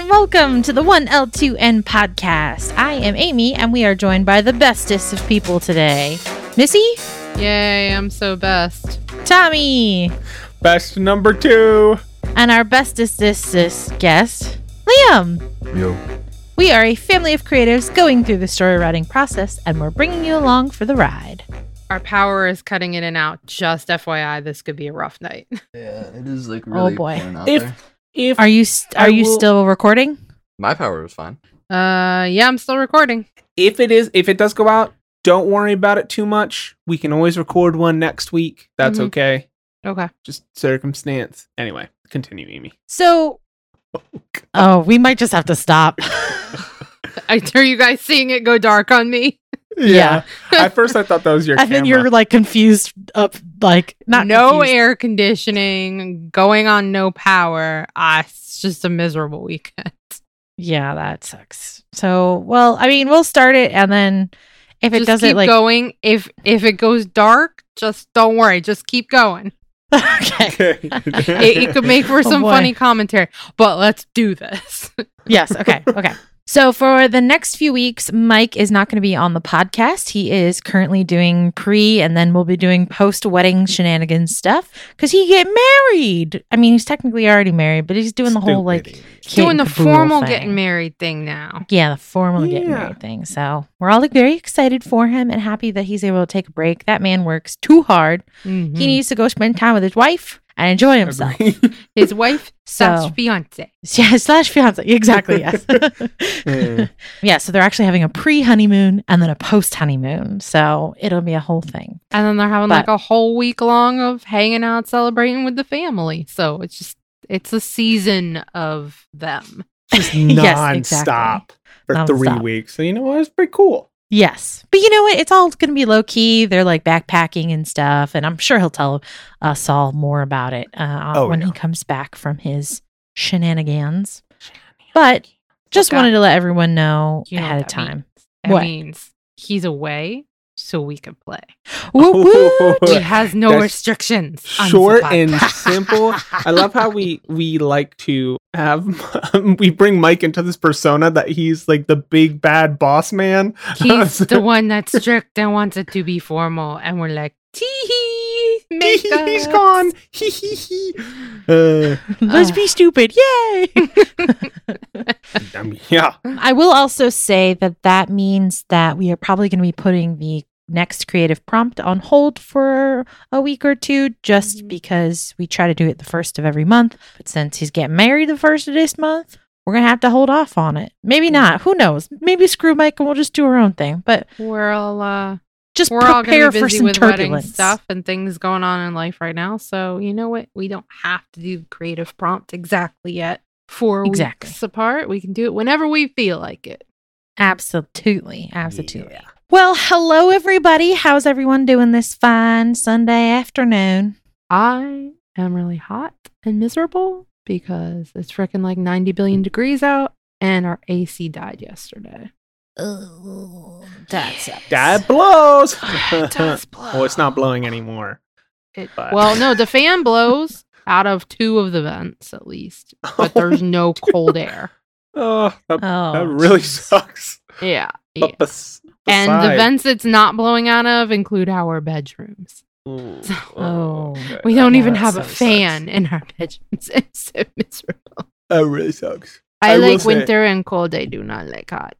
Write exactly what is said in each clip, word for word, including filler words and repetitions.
and welcome to the one L two N podcast. I am Amy, and we are joined by the bestest of people today. Missy? Yay, I'm so best. Tommy? Best number two. And our bestest guest, Liam. Yo. We are a family of creatives going through the story writing process, and we're bringing you along for the ride. Our power is cutting in and out. Just F Y I, this could be a rough night. Yeah, it is like really. Oh boy! Out if there. if are you st- are I you will... still recording? My power was fine. Uh, yeah, I'm still recording. If it is, if it does go out, don't worry about it too much. We can always record one next week. That's mm-hmm. okay. Okay. Just circumstance. Anyway, continue, Amy. So, oh, oh we might just have to stop. I hear you guys seeing it go dark on me. Yeah. yeah. At first I thought that was your and camera. And then you're like confused up like not No confused. Air conditioning, going on no power. Ah, it's just a miserable weekend. Yeah, that sucks. So, well, I mean, we'll start it and then if it just doesn't keep like going, if if it goes dark, just don't worry, just keep going. Okay. it, it could make for oh, some boy. funny commentary, but let's do this. Yes, okay. Okay. So for the next few weeks, Mike is not going to be on the podcast. He is currently doing pre and then we'll be doing post-wedding shenanigans stuff because he get married. I mean, he's technically already married, but he's doing the Stupid. whole like doing the formal thing. getting married thing now. Yeah, the formal yeah. getting married thing. So we're all like very excited for him and happy that he's able to take a break. That man works too hard. Mm-hmm. He needs to go spend time with his wife. And enjoy himself. His wife slash fiance. Yeah, slash fiance. Exactly, yes. mm. Yeah, so they're actually having a pre-honeymoon and then a post-honeymoon. So it'll be a whole thing. And then they're having but, like a whole week long of hanging out, celebrating with the family. So it's just, it's a season of them. Just non-stop yes, exactly. for non-stop. three weeks. So you know what? It's pretty cool. Yes. But you know what? It's all going to be low key. They're like backpacking and stuff. And I'm sure he'll tell us all more about it uh, oh, when yeah. he comes back from his shenanigans. shenanigans. But just okay. wanted to let everyone know you know ahead of time. Means. What? That means he's away so we can play. Oh, he has no restrictions. Short and simple. I love how we, we like to have um, we bring Mike into this persona that he's like the big bad boss man. He's the one that's strict and wants it to be formal, and we're like, tee hee, he's gone. Hee hee hee. Uh, Let's uh, be stupid, yay! Yeah. I will also say that that means that we are probably going to be putting the next creative prompt on hold for a week or two, just because we try to do it the first of every month. But since he's getting married the first of this month, we're gonna have to hold off on it. Maybe not. Who knows? Maybe screw Mike and we'll just do our own thing. But we're all uh, just we're prepare all busy for some with turbulence stuff and things going on in life right now. So you know what? We don't have to do creative prompt exactly yet. Four exactly. weeks apart, we can do it whenever we feel like it. Absolutely, absolutely. Yeah. Well, hello, everybody. How's everyone doing this fine Sunday afternoon? I am really hot and miserable because it's freaking like ninety billion degrees out and our A C died yesterday. Oh, that sucks. That blows. It does blow. Well, it's not blowing anymore. It, well, no, the fan blows out of two of the vents at least, but there's no cold air. Oh, that, oh, that really geez. sucks. Yeah. yeah. Bes- and the vents it's not blowing out of include our bedrooms. Ooh, so, oh, okay. We don't oh, even have so a fan sucks. in our bedrooms. It's so miserable. That really sucks. I, I like say, winter and cold. I do not like hot.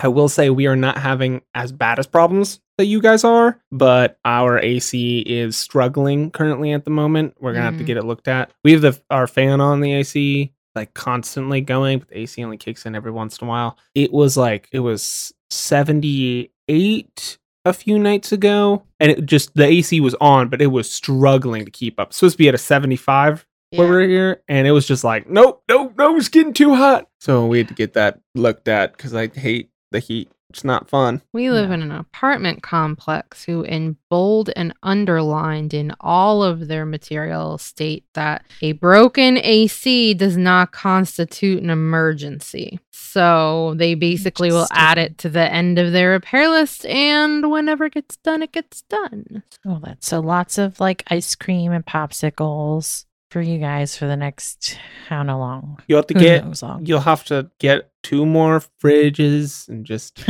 I will say we are not having as bad as problems that you guys are, but our A C is struggling currently at the moment. We're going to mm. have to get it looked at. We have the, our fan on the A C. Like constantly going, but the A C only kicks in every once in a while. It was like, it was seventy-eight a few nights ago, and it just, the A C was on, but it was struggling to keep up. It's supposed to be at a seventy-five yeah. when we were here, and it was just like, nope, nope, no, it's getting too hot. So we had to get that looked at, because I hate the heat. It's not fun. We live no. in an apartment complex who in bold and underlined in all of their material state that a broken A C does not constitute an emergency. So they basically will add it to the end of their repair list, and whenever it gets done, it gets done. Oh, that's so lots of like ice cream and popsicles. for you guys for the next how long. You'll have to get you'll have to get two more fridges and just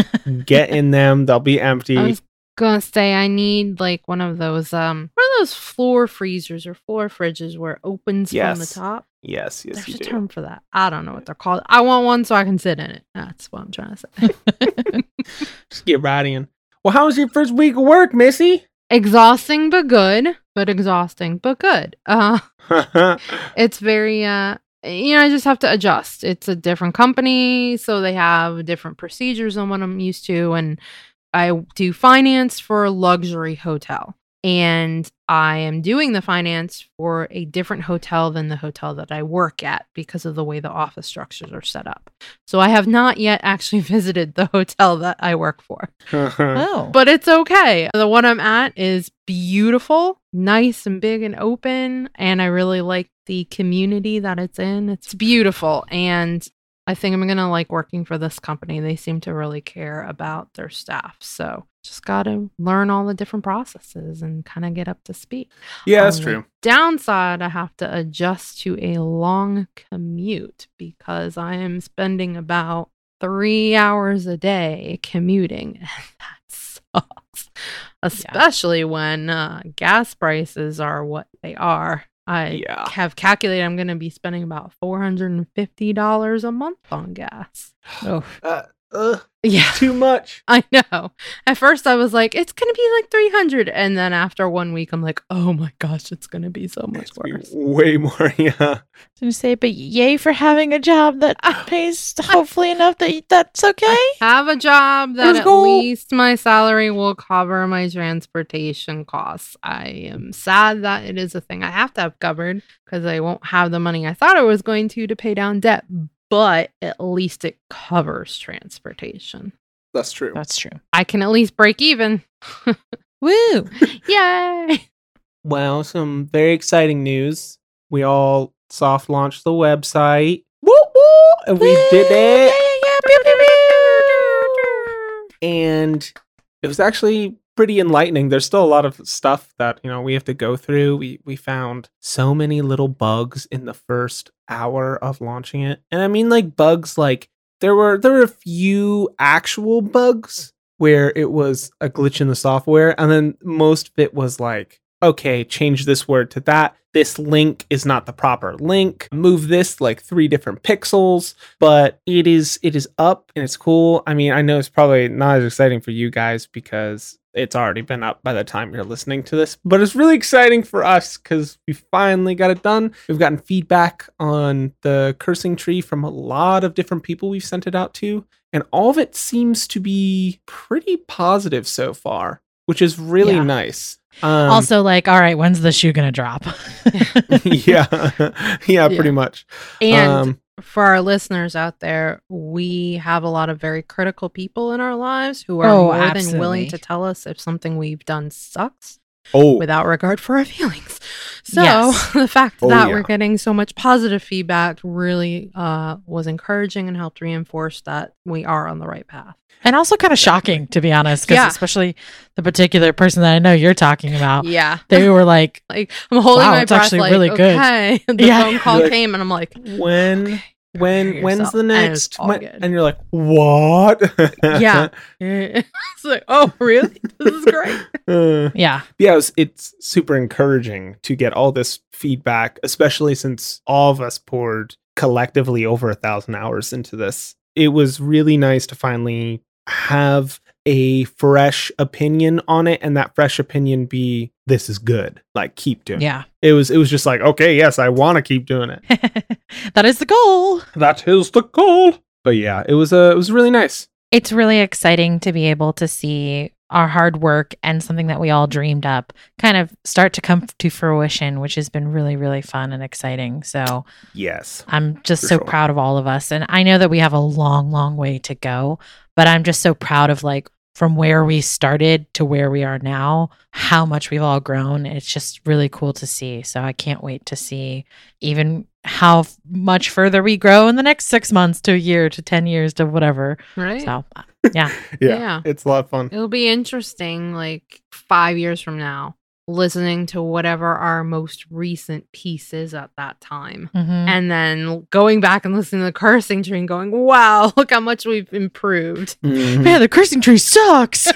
get in them. They'll be empty. I was gonna say I need like one of those um one of those floor freezers or floor fridges where it opens yes. from the top. Yes, yes. There's you a do. term for that. I don't know what they're called. I want one so I can sit in it. That's what I'm trying to say. Just get right in. Well, how was your first week of work, Missy? Exhausting but good, but exhausting but good. Uh, it's very, uh, you know, I just have to adjust. It's a different company, so they have different procedures than what I'm used to. And I do finance for a luxury hotel. And I am doing the finance for a different hotel than the hotel that I work at because of the way the office structures are set up. So I have not yet actually visited the hotel that I work for. Oh. But it's okay. The one I'm at is beautiful, nice and big and open. And I really like the community that it's in. It's beautiful. And I think I'm going to like working for this company. They seem to really care about their staff. So just got to learn all the different processes and kind of get up to speed. Yeah, that's true. Downside, I have to adjust to a long commute because I am spending about three hours a day commuting. And that sucks, especially yeah. when uh, gas prices are what they are. I yeah. have calculated I'm going to be spending about four hundred fifty dollars a month on gas. Oh, uh, uh, yeah, too much. I know. At first I was like, it's going to be like three hundred. And then after one week, I'm like, oh my gosh, it's going to be so much it's worse. Way more. Yeah. I was going to say, but yay for having a job that pays hopefully enough that that's okay. I have a job that Let's at go. least my salary will cover my transportation costs. I am sad that it is a thing I have to have covered because I won't have the money I thought I was going to to pay down debt. But at least it covers transportation. That's true. That's true. I can at least break even. Woo! Yay! Well, some very exciting news. We all soft launched the website. Woo woo! And we woo! did it. Yeah, yeah, yeah. And it was actually pretty enlightening. There's still a lot of stuff that, you know, we have to go through. We we found so many little bugs in the first hour of launching it. And I mean like bugs like there were there were a few actual bugs where it was a glitch in the software, and then most of it was like, okay, change this word to that. This link is not the proper link. Move this like three different pixels, but it is it is up and it's cool. I mean, I know it's probably not as exciting for you guys because it's already been up by the time you're listening to this, but it's really exciting for us because we finally got it done. We've gotten feedback on the cursing tree from a lot of different people we've sent it out to, and all of it seems to be pretty positive so far, which is really yeah. nice. Um, also, like, all right, when's the shoe gonna drop? yeah. yeah, yeah, pretty much. And um, for our listeners out there, we have a lot of very critical people in our lives who are oh, more absolutely. than willing to tell us if something we've done sucks oh. without regard for our feelings. So yes. the fact oh, that yeah. we're getting so much positive feedback really uh, was encouraging and helped reinforce that we are on the right path. And also kind of shocking, to be honest, because yeah. especially the particular person that I know you're talking about. Yeah. They were like, like I'm holding wow, my it's breath, actually like, really okay. good. The yeah. phone call like, came and I'm like, when, okay, when, when's the next? And, when, and you're like, what? yeah. It's like, oh, really? This is great. Uh, yeah. Yeah. It was, it's super encouraging to get all this feedback, especially since all of us poured collectively over a thousand hours into this. It was really nice to finally have a fresh opinion on it, and that fresh opinion be, this is good, like keep doing yeah. it. Yeah. It was it was just like, okay, yes, I want to keep doing it. That is the goal. That is the goal. But yeah, it was uh, it was really nice. It's really exciting to be able to see our hard work and something that we all dreamed up kind of start to come to fruition, which has been really, really fun and exciting. So yes, I'm just so sure. proud of all of us. And I know that we have a long, long way to go, but I'm just so proud of like from where we started to where we are now, how much we've all grown. It's just really cool to see. So I can't wait to see even how f- much further we grow in the next six months to a year to ten years to whatever. Right. So yeah. yeah. Yeah. It's a lot of fun. It'll be interesting like five years from now listening to whatever our most recent piece is at that time, mm-hmm. and then going back and listening to the cursing tree and going, wow, look how much we've improved. Mm-hmm. Man, the cursing tree sucks.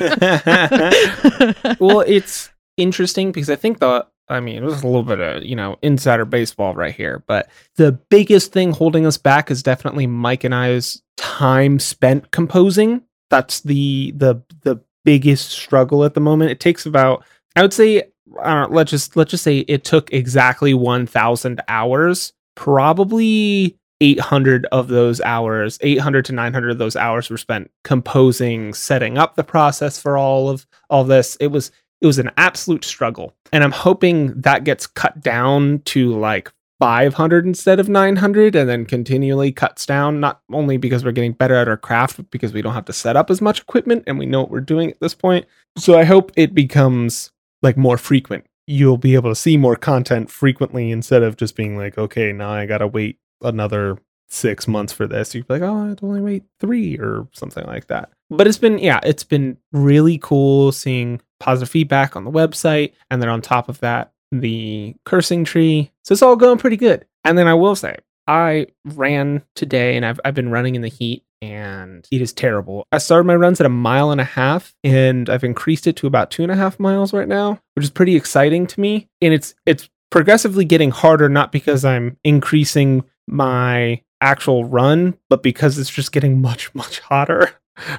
Well, it's interesting because I think the, I mean, it was a little bit of, you know, insider baseball right here, but the biggest thing holding us back is definitely Mike and I's time spent composing. That's the the the biggest struggle at the moment. It takes about, I would say, I don't know, let's just let's just say it took exactly one thousand hours. Probably eight hundred of those hours, eight hundred to nine hundred of those hours were spent composing, setting up the process for all of all this. It was it was an absolute struggle, and I'm hoping that gets cut down to like five hundred instead of nine hundred, and then continually cuts down, not only because we're getting better at our craft, but because we don't have to set up as much equipment and we know what we're doing at this point. So I hope it becomes like more frequent. You'll be able to see more content frequently instead of just being like, okay, now I gotta wait another six months for this. You'd be like, oh, I have to only wait three or something like that. But it's been, yeah, it's been really cool seeing positive feedback on the website, and then on top of that, the cursing tree. So it's all going pretty good. And then I will say, I ran today, and I've I've been running in the heat, and it is terrible. I started my runs at a mile and a half, and I've increased it to about two and a half miles right now, which is pretty exciting to me. And it's it's progressively getting harder, not because I'm increasing my actual run, but because it's just getting much, much hotter.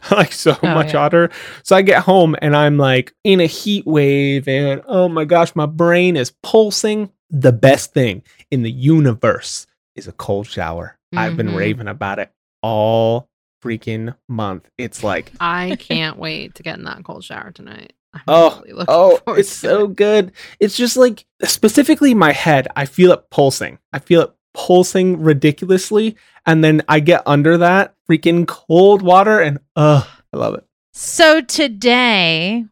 Like so oh, much yeah. hotter. So I get home and I'm like in a heat wave, and oh my gosh, my brain is pulsing. The best thing in the universe is a cold shower. Mm-hmm. I've been raving about it all freaking month. It's like I can't wait to get in that cold shower tonight. I'm oh, really oh, it's so it. good. It's just like specifically my head. I feel it pulsing. I feel it. pulsing ridiculously, and then I get under that freaking cold water, and uh I love it. So today,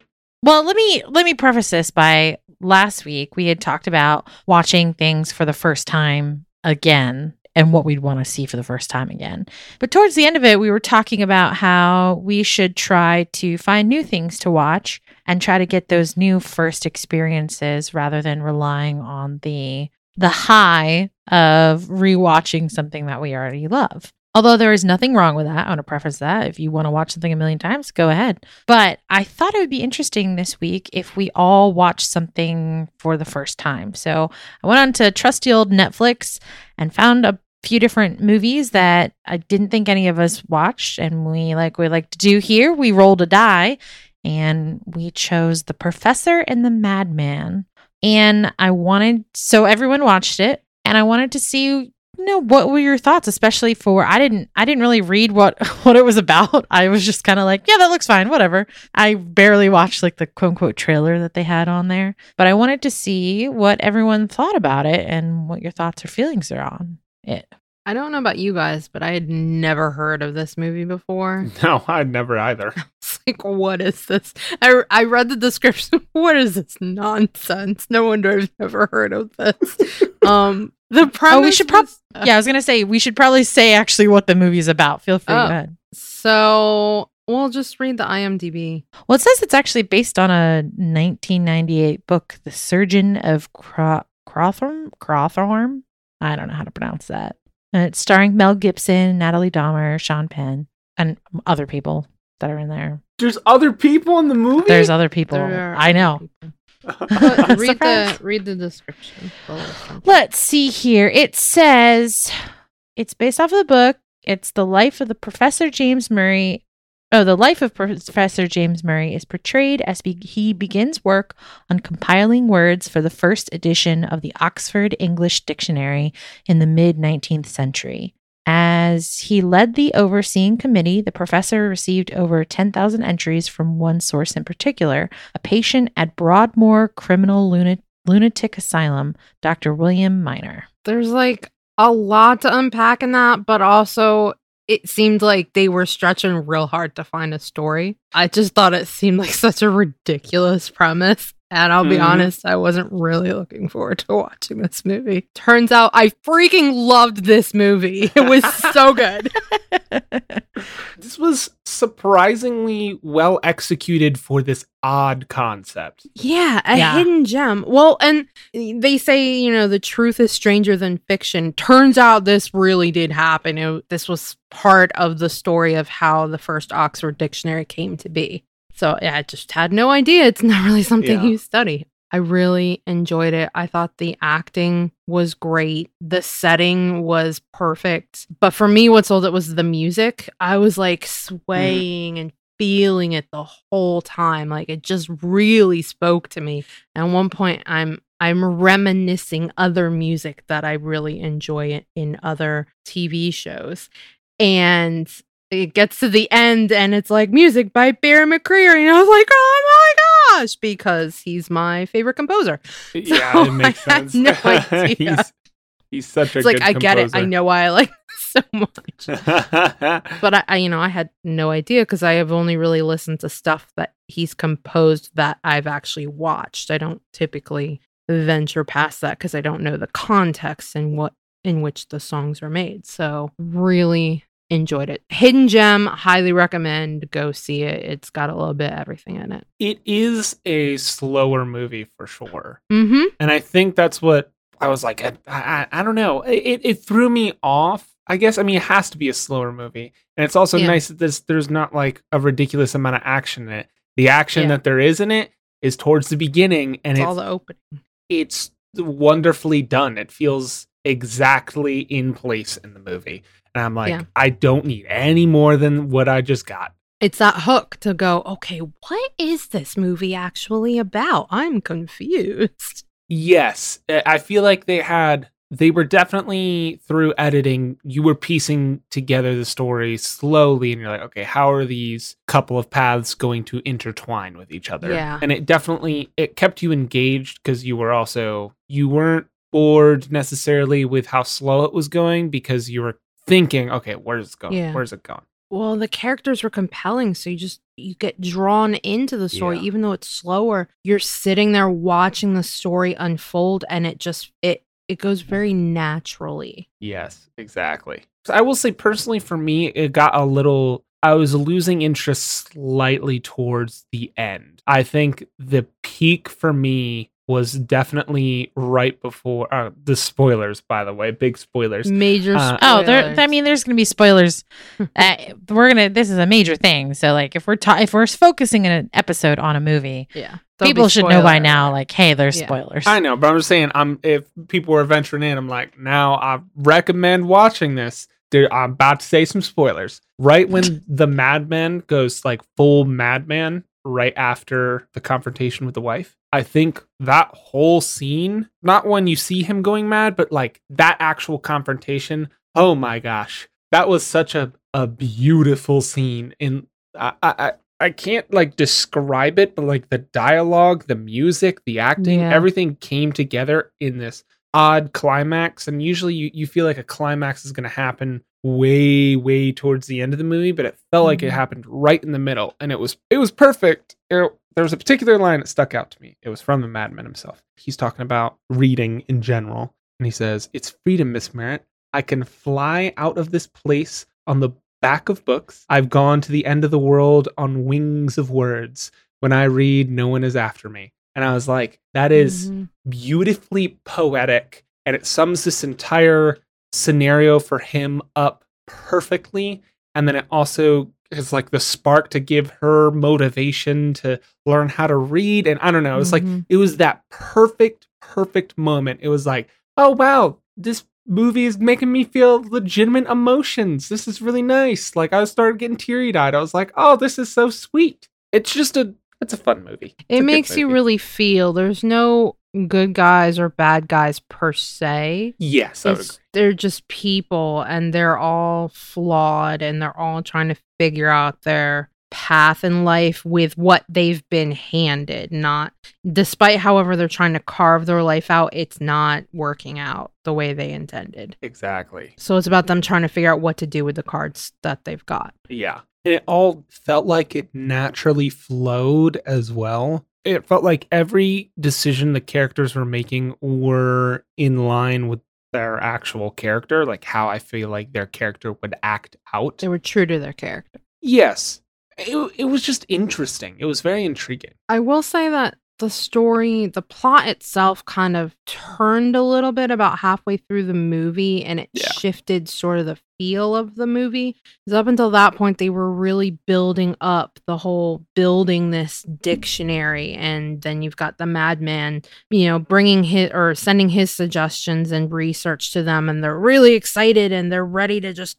well, let me let me preface this by last week we had talked about watching things for the first time again and what we'd want to see for the first time again. But towards the end of it, we were talking about how we should try to find new things to watch and try to get those new first experiences rather than relying on the the high of rewatching something that we already love. Although there is nothing wrong with that. I want to preface that. If you want to watch something a million times, go ahead. But I thought it would be interesting this week if we all watched something for the first time. So I went on to trusty old Netflix and found a few different movies that I didn't think any of us watched. And we like we like to do here. We rolled a die and we chose The Professor and the Madman. And I wanted, so everyone watched it, and I wanted to see, you know, what were your thoughts, especially for, I didn't, I didn't really read what, what it was about. I was just kind of like, yeah, that looks fine, whatever. I barely watched like the quote unquote trailer that they had on there, but I wanted to see what everyone thought about it and what your thoughts or feelings are on it. I don't know about you guys, but I had never heard of this movie before. No, I'd never either. I was like, what is this? I, I read the description. What is this nonsense? No wonder I've never heard of this. um, the premise. Oh, we should probably. Uh, yeah, I was gonna say we should probably say actually what the movie's about. Feel free. Oh, go ahead. So we'll just read the I M D B. Well, it says it's actually based on a nineteen ninety-eight book, The Surgeon of Crow- Crowthorne. Crowthorne. I don't know how to pronounce that. And it's starring Mel Gibson, Natalie Dormer, Sean Penn, and other people that are in there. There's other people in the movie? There's other people. There I know. People. read, the, read the description. Let's see here. It says it's based off of the book. It's the life of the Professor James Murray. Oh, the life of Professor James Murray is portrayed as be- he begins work on compiling words for the first edition of the Oxford English Dictionary in the mid-nineteenth century. As he led the overseeing committee, the professor received over ten thousand entries from one source in particular, a patient at Broadmoor Criminal Luna- Lunatic Asylum, Doctor William Minor. There's like a lot to unpack in that, but also it seemed like they were stretching real hard to find a story. I just thought it seemed like such a ridiculous premise. And I'll be mm. honest, I wasn't really looking forward to watching this movie. Turns out I freaking loved this movie. It was so good. This was surprisingly well executed for this odd concept. Yeah, a yeah. hidden gem. Well, and they say, you know, the truth is stranger than fiction. Turns out this really did happen. It, this was part of the story of how the first Oxford Dictionary came to be. So yeah, I just had no idea. It's not really something yeah. you study. I really enjoyed it. I thought the acting was great. The setting was perfect. But for me, what sold it was the music. I was like swaying mm. and feeling it the whole time. Like it just really spoke to me. At one point, I'm I'm reminiscing other music that I really enjoy in other T V shows. And it gets to the end and it's like music by Bear McCreary. And I was like, oh my God. Because he's my favorite composer. So yeah, it makes sense. I had no idea. he's, he's such a it's good like, I composer. I get it. I know why I like this so much. But I, I, you know, I had no idea because I have only really listened to stuff that he's composed that I've actually watched. I don't typically venture past that because I don't know the context and what in which the songs are made. So really enjoyed it. Hidden gem, highly recommend. Go see it. It's got a little bit of everything in it. It is a slower movie for sure. Mm-hmm. And I think that's what I was like, I, I, I don't know. It, it threw me off, I guess. I mean, it has to be a slower movie. And it's also yeah. nice that this, there's not like a ridiculous amount of action in it. The action yeah. that there is in it is towards the beginning. And it's, it's all the opening. It's wonderfully done. It feels exactly in place in the movie. And I'm like, yeah. I don't need any more than what I just got. It's that hook to go, okay, what is this movie actually about? I'm confused. Yes. I feel like they had, they were definitely through editing, you were piecing together the story slowly. And you're like, okay, how are these couple of paths going to intertwine with each other? Yeah. And it definitely, it kept you engaged because you were also, you weren't bored necessarily with how slow it was going because you were thinking, okay, where's it going? Yeah. Where's it going? Well, the characters were compelling, so you just you get drawn into the story, yeah. even though it's slower. You're sitting there watching the story unfold, and it just it it goes very naturally. Yes, exactly. So I will say, personally, for me, it got a little. I was losing interest slightly towards the end. I think the peak for me was definitely right before uh, the spoilers, by the way, big spoilers, major spoilers. Uh, oh, there, I mean, there's going to be spoilers. uh, we're going to, this is a major thing. So like if we're, ta- if we're focusing in an episode on a movie, yeah, people should know by now, like, hey, there's yeah. spoilers. I know, but I'm just saying, I'm, if people are venturing in, I'm like, now I recommend watching this. Dude, I'm about to say some spoilers. Right when the madman goes like full madman, right after the confrontation with the wife. I think that whole scene, not when you see him going mad, but like that actual confrontation. Oh my gosh. That was such a, a beautiful scene. And I, I, I can't like describe it, but like the dialogue, the music, the acting, yeah. everything came together in this odd climax. And usually you, you feel like a climax is going to happen way way towards the end of the movie, but it felt like it happened right in the middle, and it was it was perfect. It, there was a particular line that stuck out to me. It was from the madman himself. He's talking about reading in general, and he says, "It's freedom, Miss Merritt. I can fly out of this place on the back of books. I've gone to the end of the world on wings of words. When I read, no one is after me." And I was like, that is mm-hmm. beautifully poetic, and it sums this entire scenario for him up perfectly. And then it also is like the spark to give her motivation to learn how to read. And I don't know, it's mm-hmm. like it was that perfect perfect moment. It was like, oh wow, this movie is making me feel legitimate emotions. This is really nice. Like I started getting teary-eyed. I was like, oh, this is so sweet. It's just a it's a fun movie. It's it makes movie. You really feel there's no good guys or bad guys per se. Yes, I would agree. They're just people, and they're all flawed, and they're all trying to figure out their path in life with what they've been handed. Not despite however they're trying to carve their life out, it's not working out the way they intended. Exactly. So it's about them trying to figure out what to do with the cards that they've got. Yeah. And it all felt like it naturally flowed as well. It felt like every decision the characters were making were in line with their actual character, like how I feel like their character would act out. They were true to their character. Yes. It, it was just interesting. It was very intriguing. I will say that the story, the plot itself kind of turned a little bit about halfway through the movie, and it yeah. shifted sort of the feel of the movie. Because up until that point, they were really building up the whole building this dictionary. And then you've got the madman, you know, bringing his or sending his suggestions and research to them. And they're really excited and they're ready to just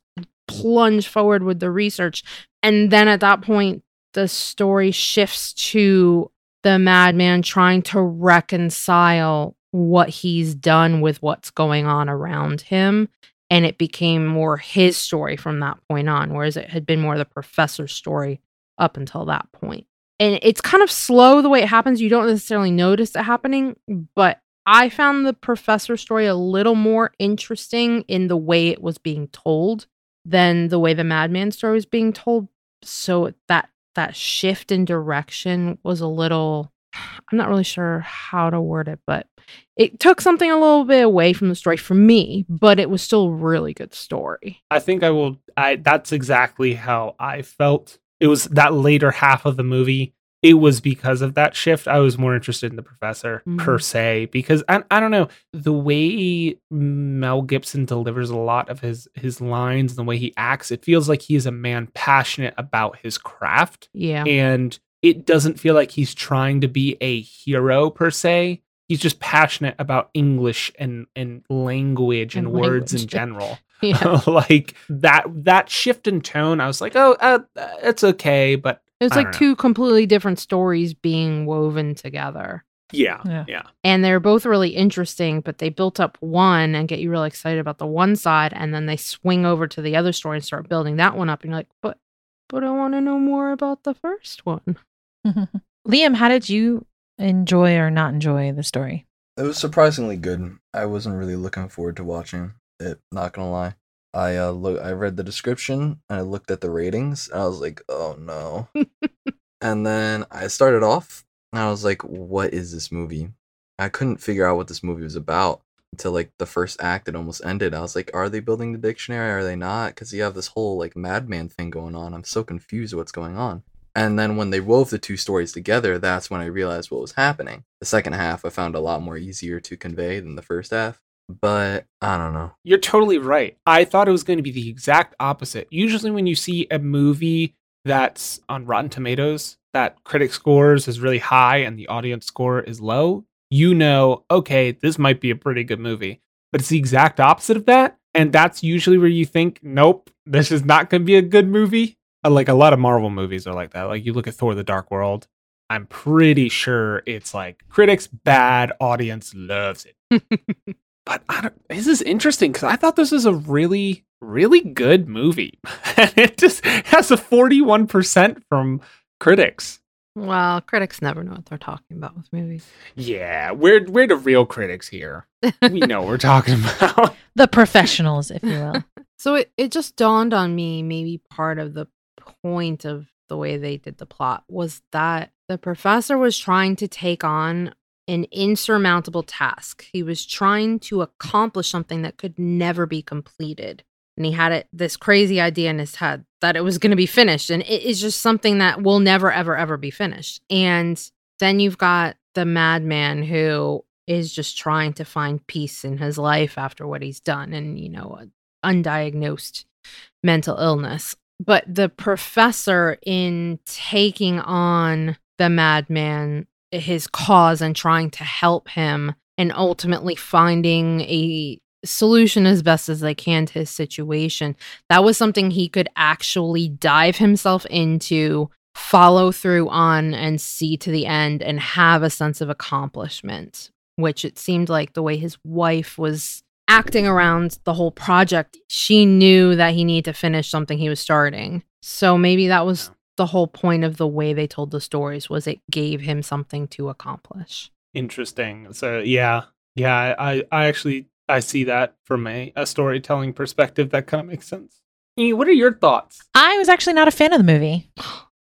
plunge forward with the research. And then at that point, the story shifts to the madman trying to reconcile what he's done with what's going on around him. And it became more his story from that point on, whereas it had been more the professor's story up until that point. And it's kind of slow the way it happens. You don't necessarily notice it happening, but I found the professor's story a little more interesting in the way it was being told than the way the madman story was being told. So that that shift in direction was a little, I'm not really sure how to word it, but it took something a little bit away from the story for me, but it was still a really good story. I think I will, I, that's exactly how I felt. It was that later half of the movie. It was because of that shift. I was more interested in the professor mm. per se, because I, I don't know, the way Mel Gibson delivers a lot of his, his lines and the way he acts, it feels like he is a man passionate about his craft. Yeah. And it doesn't feel like he's trying to be a hero per se. He's just passionate about English and, and language and, and language. words in general. Yeah. like that, that shift in tone. I was like, oh, uh, it's okay. But it was like know. two completely different stories being woven together. Yeah, yeah. Yeah. And they're both really interesting, but they built up one and get you really excited about the one side. And then they swing over to the other story and start building that one up. And you're like, but, but I want to know more about the first one. Liam, how did you enjoy or not enjoy the story? It was surprisingly good. I wasn't really looking forward to watching it, not going to lie. I uh, look. I read the description and I looked at the ratings. And I was like, "Oh no!" And then I started off and I was like, "What is this movie?" I couldn't figure out what this movie was about until like the first act. It almost ended. I was like, "Are they building the dictionary? Are they not?" Because you have this whole like madman thing going on. I'm so confused what's going on. And then when they wove the two stories together, that's when I realized what was happening. The second half I found a lot more easier to convey than the first half. But I don't know. You're totally right. I thought it was going to be the exact opposite. Usually when you see a movie that's on Rotten Tomatoes, that critic scores is really high and the audience score is low, you know, okay, this might be a pretty good movie. But it's the exact opposite of that. And that's usually where you think, nope, this is not going to be a good movie. Like a lot of Marvel movies are like that. Like you look at Thor: The Dark World. I'm pretty sure it's like critics bad, audience loves it. But I don't, this is interesting because I thought this was a really, really good movie. And it just has a forty-one percent from critics. Well, critics never know what they're talking about with movies. Yeah, we're we're the real critics here. We know what we're talking about. The professionals, if you will. So it, it just dawned on me, maybe part of the point of the way they did the plot was that the professor was trying to take on an insurmountable task. He was trying to accomplish something that could never be completed. And he had it, this crazy idea in his head that it was going to be finished. And it is just something that will never, ever, ever be finished. And then you've got the madman who is just trying to find peace in his life after what he's done and, you know, undiagnosed mental illness. But the professor, in taking on the madman, his cause and trying to help him and ultimately finding a solution as best as they can to his situation. That was something he could actually dive himself into, follow through on and see to the end and have a sense of accomplishment, which it seemed like the way his wife was acting around the whole project, she knew that he needed to finish something he was starting. So maybe that was the whole point of the way they told the stories was it gave him something to accomplish. Interesting. So yeah, yeah, I, I actually, I see that from a, a storytelling perspective that kind of makes sense. What are your thoughts? I was actually not a fan of the movie.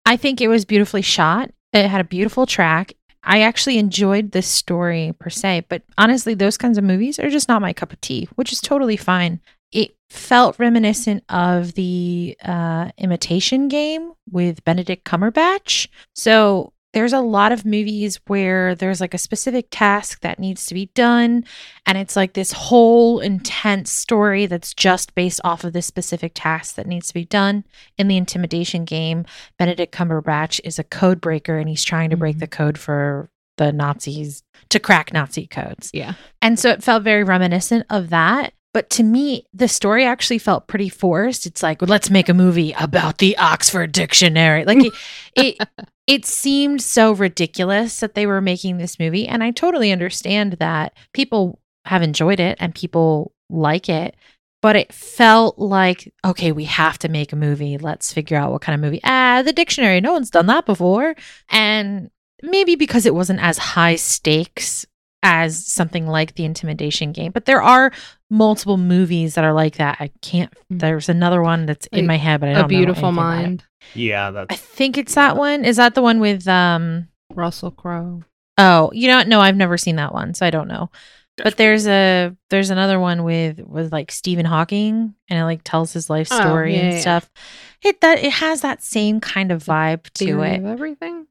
I think it was beautifully shot. It had a beautiful track. I actually enjoyed this story per se, but honestly, those kinds of movies are just not my cup of tea, which is totally fine. It felt reminiscent of The uh, Imitation Game with Benedict Cumberbatch. So there's a lot of movies where there's like a specific task that needs to be done, and it's like this whole intense story that's just based off of this specific task that needs to be done. In The Intimidation Game, Benedict Cumberbatch is a code breaker, and he's trying to break mm-hmm. the code for the Nazis to crack Nazi codes. Yeah. And so it felt very reminiscent of that. But to me, the story actually felt pretty forced. It's like, well, let's make a movie about the Oxford Dictionary. Like it, it, it seemed so ridiculous that they were making this movie. And I totally understand that people have enjoyed it and people like it. But it felt like, okay, we have to make a movie. Let's figure out what kind of movie. Ah, the dictionary. No one's done that before. And maybe because it wasn't as high stakes as something like The Intimidation Game. But there are multiple movies that are like that. I can't, there's another one that's like in my head, but I don't know. A Beautiful Mind. Yeah. That's, I think it's that one. Is that the one with um Russell Crowe? Oh, you know, no, I've never seen that one, so I don't know. But there's a, there's another one with, with like Stephen Hawking, and it like tells his life story oh, yeah, and yeah. stuff. It, that, it has that same kind of vibe to Theory it. Of everything?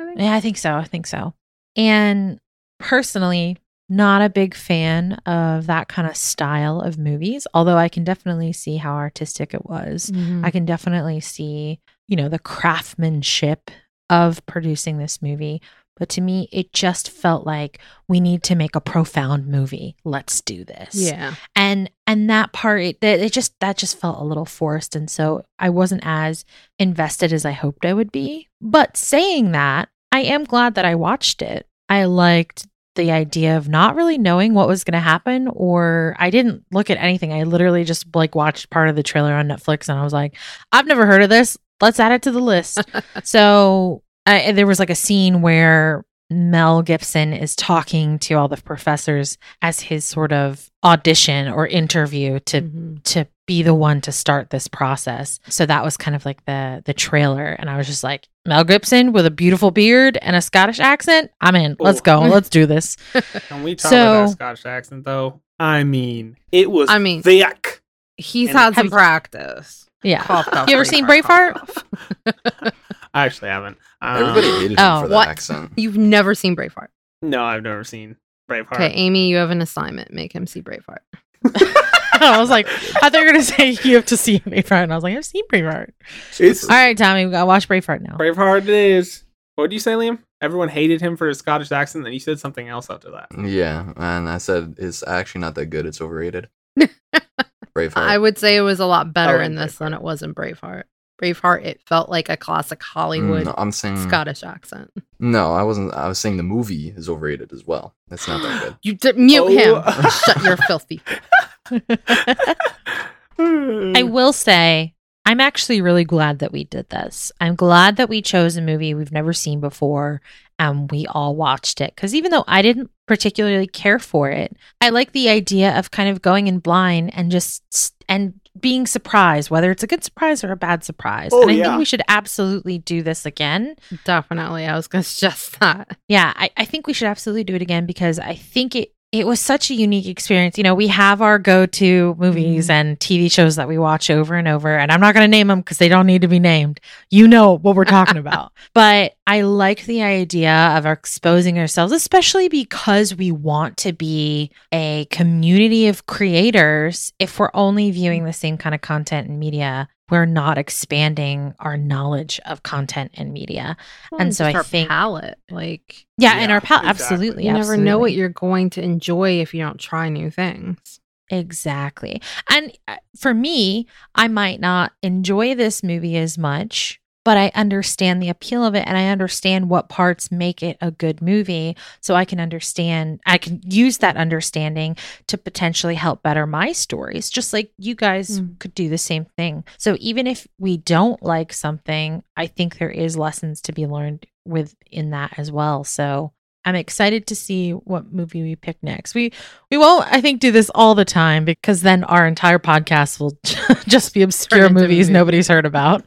I think. Yeah, I think so. I think so. And personally, not a big fan of that kind of style of movies, although I can definitely see how artistic it was. Mm-hmm. I can definitely see, you know, the craftsmanship of producing this movie. But to me, it just felt like we need to make a profound movie. Let's do this. Yeah. And and that part, it, it just that just felt a little forced. And so I wasn't as invested as I hoped I would be. But saying that, I am glad that I watched it. I liked the idea of not really knowing what was going to happen, or I didn't look at anything. I literally just like watched part of the trailer on Netflix, and I was like, I've never heard of this. Let's add it to the list. So I, there was like a scene where Mel Gibson is talking to all the professors as his sort of audition or interview to mm-hmm. to be the one to start this process. So that was kind of like the the trailer, and I was just like, Mel Gibson with a beautiful beard and a Scottish accent, I'm in. Ooh. Let's go. Let's do this. Can we talk so, about that Scottish accent though? I mean, it was I mean, thick. He's and had some practice. Yeah. Cough, cough, you ever seen Braveheart? I actually haven't. Um, Everybody hated him oh, for that what? accent. You've never seen Braveheart? No, I've never seen Braveheart. Okay, Amy, you have an assignment. Make him see Braveheart. I was like, I thought you were going to say you have to see Braveheart. And I was like, I've seen Braveheart. It's, All right, Tommy, we got to watch Braveheart now. Braveheart it is. What did you say, Liam? Everyone hated him for his Scottish accent, and you said something else after that. Yeah, and I said, it's actually not that good. It's overrated. Braveheart. I would say it was a lot better in this Braveheart. than it was in Braveheart. Braveheart, it felt like a classic Hollywood no, I'm saying, Scottish accent. No, I wasn't. I was saying the movie is overrated as well. That's not that good. You did mute oh. him. Shut your filthy. I will say, I'm actually really glad that we did this. I'm glad that we chose a movie we've never seen before, and we all watched it. Because even though I didn't particularly care for it, I like the idea of kind of going in blind and just and being surprised, whether it's a good surprise or a bad surprise. Oh, and I yeah. think we should absolutely do this again. Definitely. I was going to suggest that. Yeah, I, I think we should absolutely do it again, because I think it It was such a unique experience. You know, we have our go-to movies and T V shows that we watch over and over, and I'm not going to name them because they don't need to be named. You know what we're talking about. But I like the idea of exposing ourselves, especially because we want to be a community of creators. If we're only viewing the same kind of content and media, we're not expanding our knowledge of content and media. Well, and so I think our palette, like, yeah, yeah, and our palette, exactly. absolutely. You never absolutely. know what you're going to enjoy if you don't try new things. Exactly. And for me, I might not enjoy this movie as much, but I understand the appeal of it, and I understand what parts make it a good movie. So I can understand, I can use that understanding to potentially help better my stories, just like you guys mm. could do the same thing. So even if we don't like something, I think there is lessons to be learned within that as well. So I'm excited to see what movie we pick next. We we won't, I think, do this all the time because then our entire podcast will just be obscure movies nobody's heard about.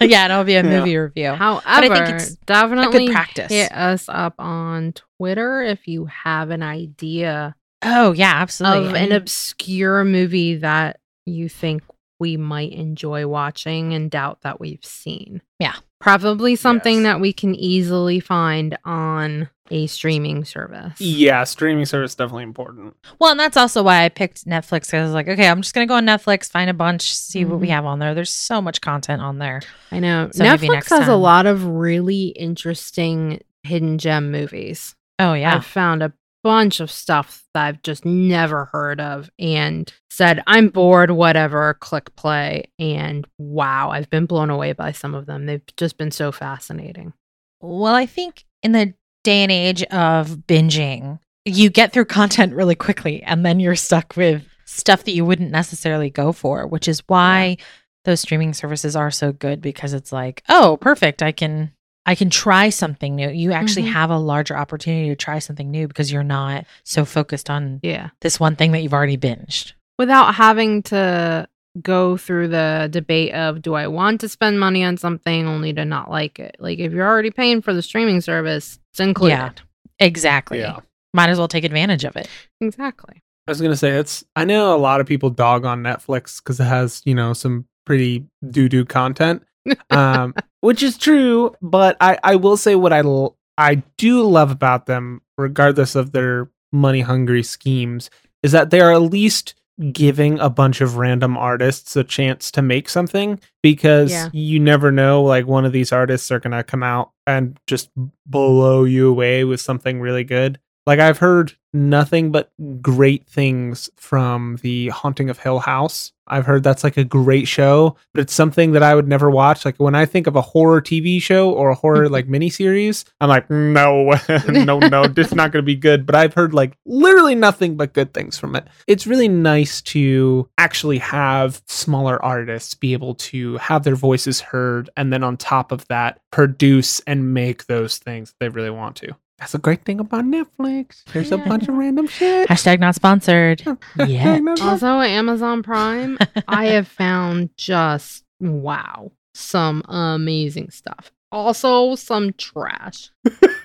Yeah, it'll be a yeah. movie review. However, but I think it's definitely hit us up on Twitter if you have an idea. Oh yeah, absolutely. Of an obscure movie that you think we might enjoy watching and doubt that we've seen. Yeah. Probably something yes. that we can easily find on a streaming service. Yeah, streaming service is definitely important. Well, and that's also why I picked Netflix, because I was like, okay, I'm just going to go on Netflix, find a bunch, see mm-hmm. what we have on there. There's so much content on there. I know. So Netflix next has time. a lot of really interesting hidden gem movies. Oh, yeah. I found a bunch of stuff that I've just never heard of and said, I'm bored, whatever, click play. And wow, I've been blown away by some of them. They've just been so fascinating. Well, I think in the day and age of binging, you get through content really quickly and then you're stuck with stuff that you wouldn't necessarily go for, which is why yeah. those streaming services are so good, because it's like, oh, perfect, I can I can try something new. You actually mm-hmm. have a larger opportunity to try something new because you're not so focused on yeah. this one thing that you've already binged. Without having to go through the debate of, do I want to spend money on something only to not like it? Like, if you're already paying for the streaming service, it's included. Yeah, exactly. Yeah. Might as well take advantage of it. Exactly. I was going to say, it's. I know a lot of people dog on Netflix because it has, you know, some pretty doo-doo content. um, which is true, but I, I will say what I, l- I do love about them, regardless of their money-hungry schemes, is that they are at least giving a bunch of random artists a chance to make something, because yeah. you never know, like, one of these artists are going to come out and just blow you away with something really good. Like, I've heard nothing but great things from The Haunting of Hill House. I've heard that's like a great show, but it's something that I would never watch. Like, when I think of a horror T V show or a horror like miniseries, I'm like, no, no, no, it's not going to be good. But I've heard like literally nothing but good things from it. It's really nice to actually have smaller artists be able to have their voices heard, and then on top of that, produce and make those things they really want to. That's a great thing about Netflix. There's yeah. a bunch of random shit. Hashtag not sponsored. Yeah. Also, Amazon Prime, I have found just, wow, some amazing stuff. Also, some trash.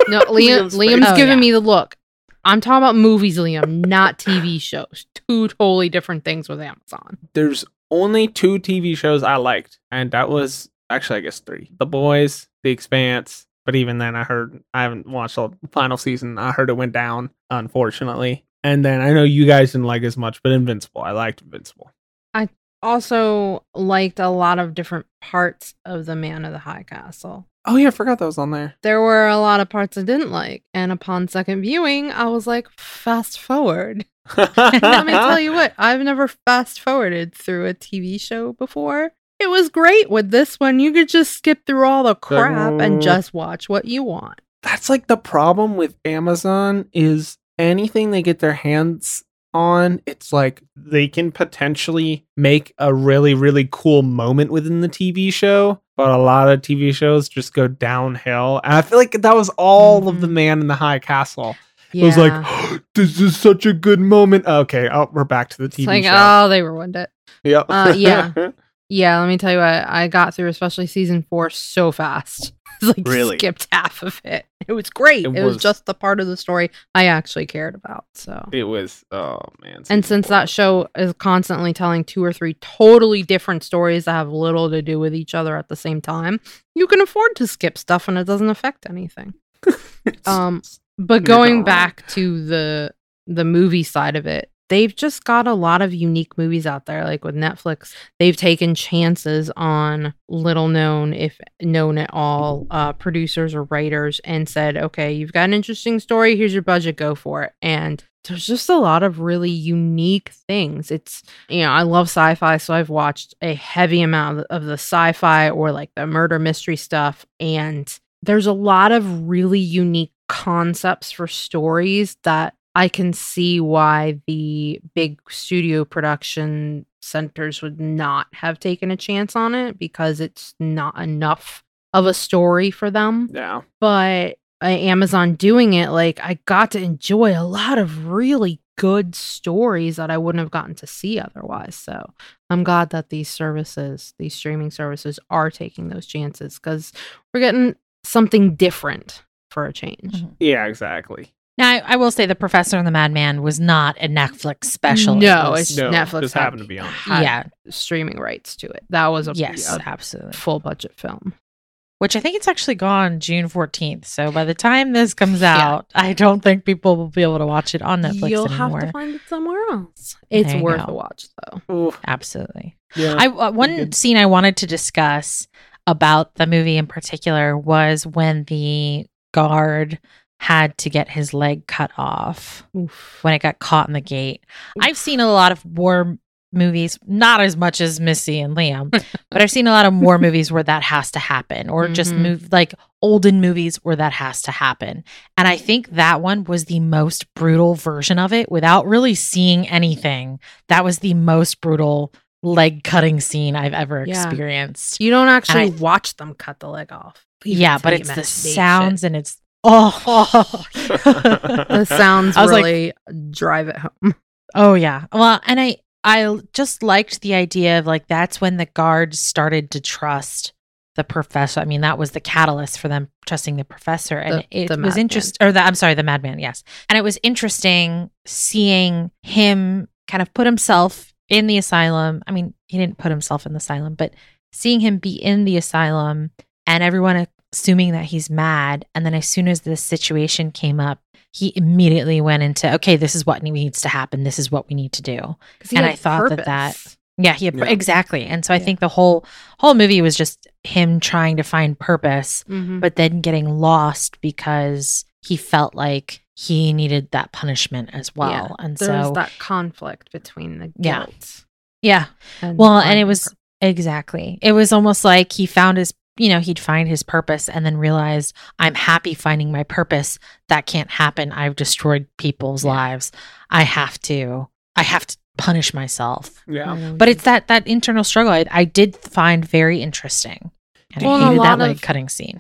No, Liam, Liam's, Liam's giving oh, yeah. me the look. I'm talking about movies, Liam, not T V shows. Two totally different things with Amazon. There's only two T V shows I liked, and that was, actually, I guess three. The Boys, The Expanse. But even then, I heard, I haven't watched the final season. I heard it went down, unfortunately. And then I know you guys didn't like as much, but Invincible. I liked Invincible. I also liked a lot of different parts of The Man in the High Castle. Oh, yeah. I forgot that was on there. There were a lot of parts I didn't like. And upon second viewing, I was like, fast forward. Let me tell you what, I've never fast forwarded through a T V show before. It was great with this one. You could just skip through all the crap and just watch what you want. That's like the problem with Amazon, is anything they get their hands on, it's like they can potentially make a really, really cool moment within the T V show. But a lot of T V shows just go downhill. And I feel like that was all mm-hmm. of The Man in the High Castle. Yeah. It was like, oh, this is such a good moment. Okay, oh, we're back to the T V it's like, show. Oh, they ruined it. Yep. Uh, yeah. Yeah, let me tell you what, I got through especially season four so fast. Like, really? Skipped half of it. It was great. It, it was, was just the part of the story I actually cared about. So it was, oh man. And since that show is constantly telling two or three totally different stories that have little to do with each other at the same time, you can afford to skip stuff and it doesn't affect anything. um, but going back to the the movie side of it, they've just got a lot of unique movies out there. Like with Netflix, they've taken chances on little known, if known at all, uh, producers or writers and said, okay, you've got an interesting story. Here's your budget. Go for it. And there's just a lot of really unique things. It's, you know, I love sci-fi. So I've watched a heavy amount of the sci-fi or like the murder mystery stuff. And there's a lot of really unique concepts for stories that I can see why the big studio production centers would not have taken a chance on it, because it's not enough of a story for them. Yeah. But Amazon doing it, like, I got to enjoy a lot of really good stories that I wouldn't have gotten to see otherwise. So I'm glad that these services, these streaming services, are taking those chances, because we're getting something different for a change. Mm-hmm. Yeah, exactly. Now, I, I will say The Professor and the Madman was not a Netflix special. No, it was, it's no, Netflix just happened had, to be on. Yeah, streaming rights to it. That was a, yes, a absolutely full budget film. Which I think it's actually gone June fourteenth. So by the time this comes out, yeah, I don't think people will be able to watch it on Netflix You'll anymore. You'll have to find it somewhere else. It's worth a watch, though. Ooh. Absolutely. Yeah, I uh, one good. scene I wanted to discuss about the movie in particular was when the guard had to get his leg cut off. Oof. When it got caught in the gate. Oof. I've seen a lot of war movies, not as much as Missy and Liam, but I've seen a lot of war movies where that has to happen, or mm-hmm. just move like olden movies where that has to happen. And I think that one was the most brutal version of it without really seeing anything. That was the most brutal leg cutting scene I've ever yeah. experienced. You don't actually I, watch them cut the leg off. Yeah, but it's the sounds and it's oh, oh. the sounds really like, drive it home. Oh yeah. Well, and I I just liked the idea of, like, that's when the guards started to trust the professor. I mean, that was the catalyst for them trusting the professor. And the, it the was interesting, or the, I'm sorry, the madman. Yes. And it was interesting seeing him kind of put himself in the asylum. I mean, he didn't put himself in the asylum, but seeing him be in the asylum and everyone assuming that he's mad. And then as soon as this situation came up, he immediately went into, okay, this is what needs to happen. This is what we need to do. And I thought purpose. that that, yeah, he had, yeah. exactly. And so I yeah. think the whole whole movie was just him trying to find purpose, mm-hmm. but then getting lost because he felt like he needed that punishment as well. Yeah. And there so was that conflict between the guilt. Yeah. yeah. And well, and it was purpose. exactly. It was almost like he found his, you know, he'd find his purpose and then realize, I'm happy finding my purpose. That can't happen. I've destroyed people's yeah. lives. I have to, I have to punish myself. Yeah. But it's that, that internal struggle I, I did find very interesting. And well, I hated that leg cutting scene.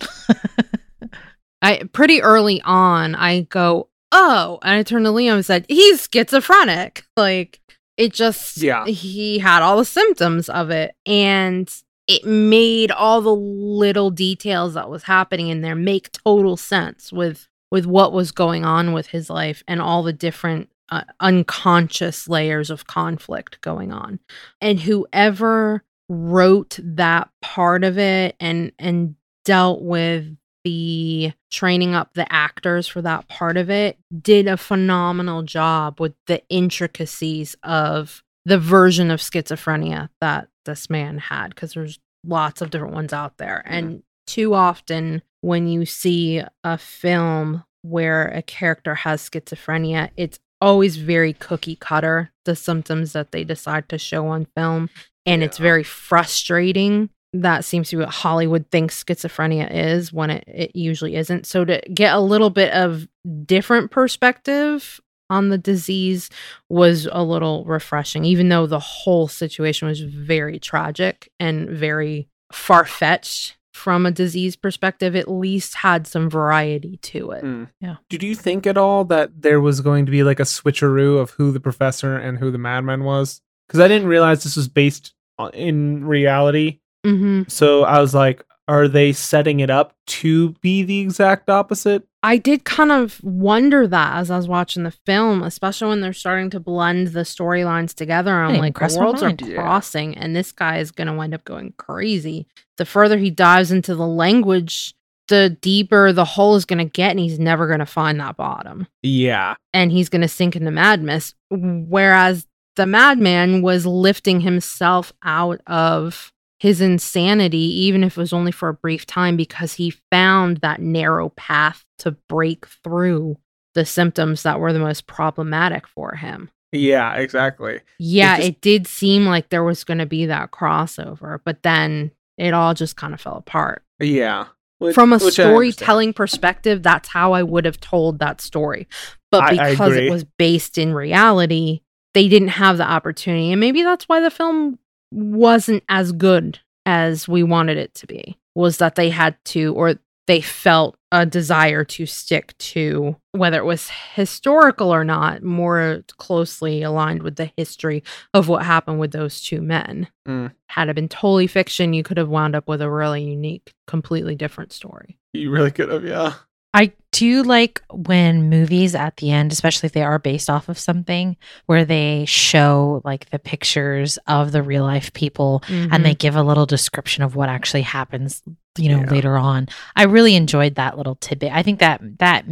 I pretty early on, I go, oh, and I turned to Liam and said, he's schizophrenic. Like, it just, yeah. he had all the symptoms of it. And it made all the little details that was happening in there make total sense with with what was going on with his life and all the different uh, unconscious layers of conflict going on. And whoever wrote that part of it and and dealt with the training up the actors for that part of it did a phenomenal job with the intricacies of the version of schizophrenia that this man had, because there's lots of different ones out there. And too often when you see a film where a character has schizophrenia, it's always very cookie cutter, the symptoms that they decide to show on film. And yeah. it's very frustrating. That seems to be what Hollywood thinks schizophrenia is, when it, it usually isn't. So to get a little bit of different perspective on the disease was a little refreshing, even though the whole situation was very tragic and very far-fetched from a disease perspective. At least had some variety to it. Mm. Yeah. Did you think at all that there was going to be like a switcheroo of who the professor and who the madman was? Because I didn't realize this was based on, in reality. Mm-hmm. So I was like, are they setting it up to be the exact opposite? I did kind of wonder that as I was watching the film, especially when they're starting to blend the storylines together. I'm like, the worlds are crossing, and this guy is going to wind up going crazy. The further he dives into the language, the deeper the hole is going to get, and he's never going to find that bottom. Yeah. And he's going to sink into madness, whereas the madman was lifting himself out of his insanity, even if it was only for a brief time, because he found that narrow path to break through the symptoms that were the most problematic for him. Yeah, exactly. Yeah, it, just, it did seem like there was going to be that crossover, but then it all just kind of fell apart. Yeah. Which, From a storytelling perspective, that's how I would have told that story. But because I, I agree. It was based in reality, they didn't have the opportunity. And maybe that's why the film wasn't as good as we wanted it to be, was that they had to, or they felt a desire to stick to, whether it was historical or not, more closely aligned with the history of what happened with those two men. Mm. Had it been totally fiction, you could have wound up with a really unique, completely different story. You really could have, yeah. I do like when movies at the end, especially if they are based off of something, where they show like the pictures of the real life people, mm-hmm. and they give a little description of what actually happens, you know, yeah. later on. I really enjoyed that little tidbit. I think that that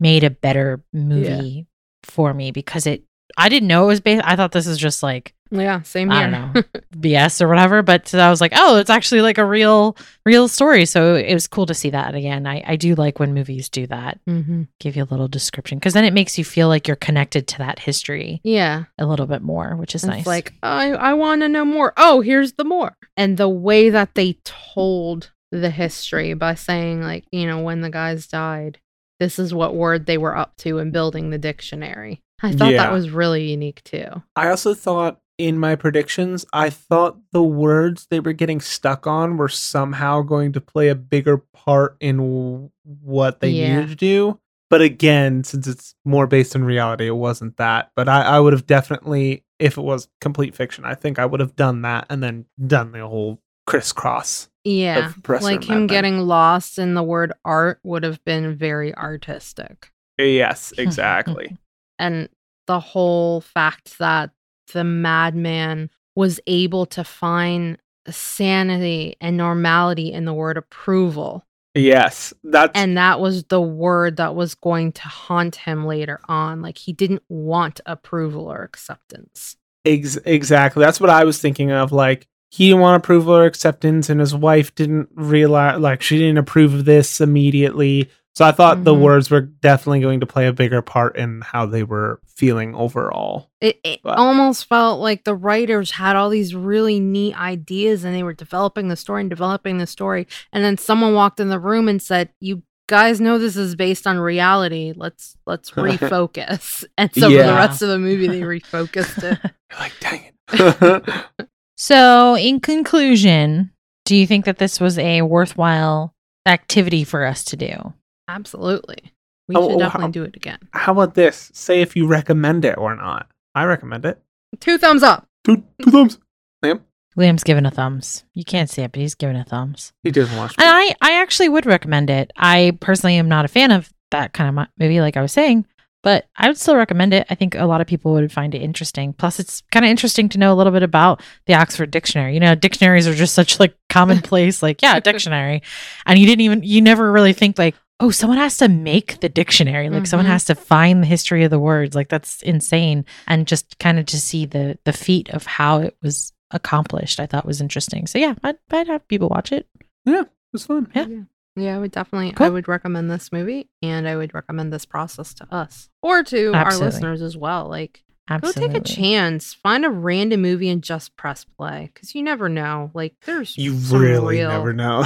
made a better movie yeah. for me, because it, I didn't know it was based. I thought this was just like, yeah, same here. I don't know, B S or whatever. But so I was like, oh, it's actually like a real, real story. So it was cool to see that again. I, I do like when movies do that, mm-hmm. give you a little description, because then it makes you feel like you're connected to that history. Yeah, a little bit more, which is it's nice. It's like, I, I want to know more. Oh, here's the more. And the way that they told the history by saying, like, you know, when the guys died, this is what word they were up to in building the dictionary. I thought yeah. that was really unique too. I also thought, in my predictions, I thought the words they were getting stuck on were somehow going to play a bigger part in w- what they yeah. needed to do. But again, since it's more based in reality, it wasn't that. But I, I would have definitely, if it was complete fiction, I think I would have done that and then done the whole crisscross. Yeah, like him getting lost in the word art would have been very artistic. Yes, exactly. And the whole fact that the madman was able to find sanity and normality in the word approval. Yes. That's... And that was the word that was going to haunt him later on. Like, he didn't want approval or acceptance. Ex- exactly. That's what I was thinking of. Like, he didn't want approval or acceptance, and his wife didn't realize, like, she didn't approve of this immediately. So I thought mm-hmm. the words were definitely going to play a bigger part in how they were feeling overall. It, it almost felt like the writers had all these really neat ideas and they were developing the story and developing the story. And then someone walked in the room and said, you guys know this is based on reality. Let's let's refocus. And so yeah. for the rest of the movie, they refocused it. You're like, dang it. So in conclusion, do you think that this was a worthwhile activity for us to do? Absolutely. We oh, should definitely how, do it again. How about this? Say if you recommend it or not. I recommend it. Two thumbs up. Two, two thumbs. Liam? Liam's giving a thumbs. You can't see it, but he's giving a thumbs. He doesn't watch it. And I, I actually would recommend it. I personally am not a fan of that kind of movie, like I was saying, but I would still recommend it. I think a lot of people would find it interesting. Plus, it's kind of interesting to know a little bit about the Oxford Dictionary. You know, dictionaries are just such like commonplace, like, yeah, dictionary. And you didn't even, you never really think like, oh, someone has to make the dictionary. Like, mm-hmm. someone has to find the history of the words. Like, that's insane. And just kind of to see the the feat of how it was accomplished, I thought was interesting. So yeah, I'd, I'd have people watch it. Yeah, it was fun. Yeah. Yeah, yeah I would definitely, cool. I would recommend this movie, and I would recommend this process to us or to Absolutely. Our listeners as well. Like, Absolutely. Go take a chance. Find a random movie and just press play, because you never know. Like, there's you really real never know.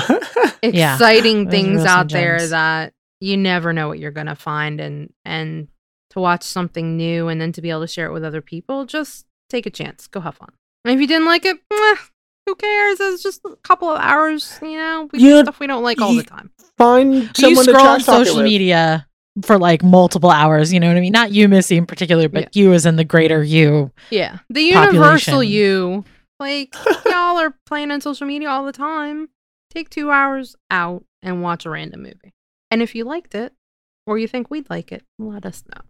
exciting yeah, things out there gems. That you never know what you're gonna find, and and to watch something new and then to be able to share it with other people. Just take a chance. Go have fun. And if you didn't like it, meh, who cares? It's just a couple of hours. You know, we do stuff we don't like all the time. Find someone to trash talk social media. For like multiple hours, you know what I mean? Not you, Missy, in particular, but yeah. you as in the greater you. Yeah. The universal population. You. Like, y'all are playing on social media all the time. Take two hours out and watch a random movie. And if you liked it, or you think we'd like it, let us know.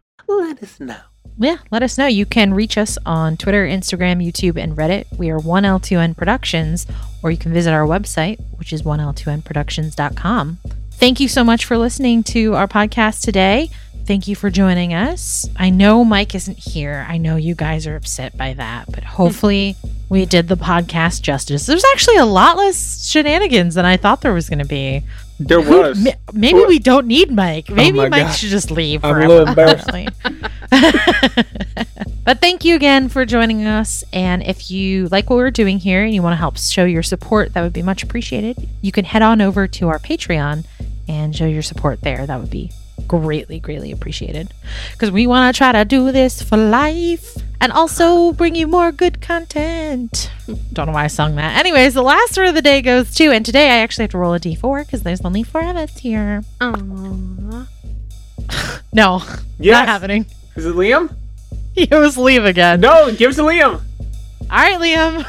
Let us know. Yeah, let us know. You can reach us on Twitter, Instagram, YouTube, and Reddit. We are one L two N Productions, or you can visit our website, which is one L two N productions dot com. Thank you so much for listening to our podcast today. Thank you for joining us. I know Mike isn't here. I know you guys are upset by that, but hopefully we did the podcast justice. There's actually a lot less shenanigans than I thought there was going to be. There Who, was. Ma- maybe Who? we don't need Mike. Maybe oh Mike God. should just leave forever. I'm a little embarrassed. But thank you again for joining us. And if you like what we're doing here and you want to help show your support, that would be much appreciated. You can head on over to our Patreon and show your support there. That would be greatly, greatly appreciated, because we want to try to do this for life and also bring you more good content. Don't know why I sung that. Anyways, the last word of the day goes to, and today I actually have to roll a d four because there's only four of us here. Aww. No, yes. Not happening. Is it Liam? It was Liam again. No, give it to Liam. All right, Liam.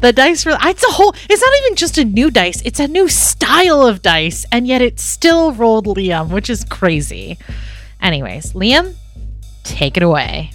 The dice for it's a whole. It's not even just a new dice. It's a new style of dice, and yet it still rolled Liam, which is crazy. Anyways, Liam, take it away.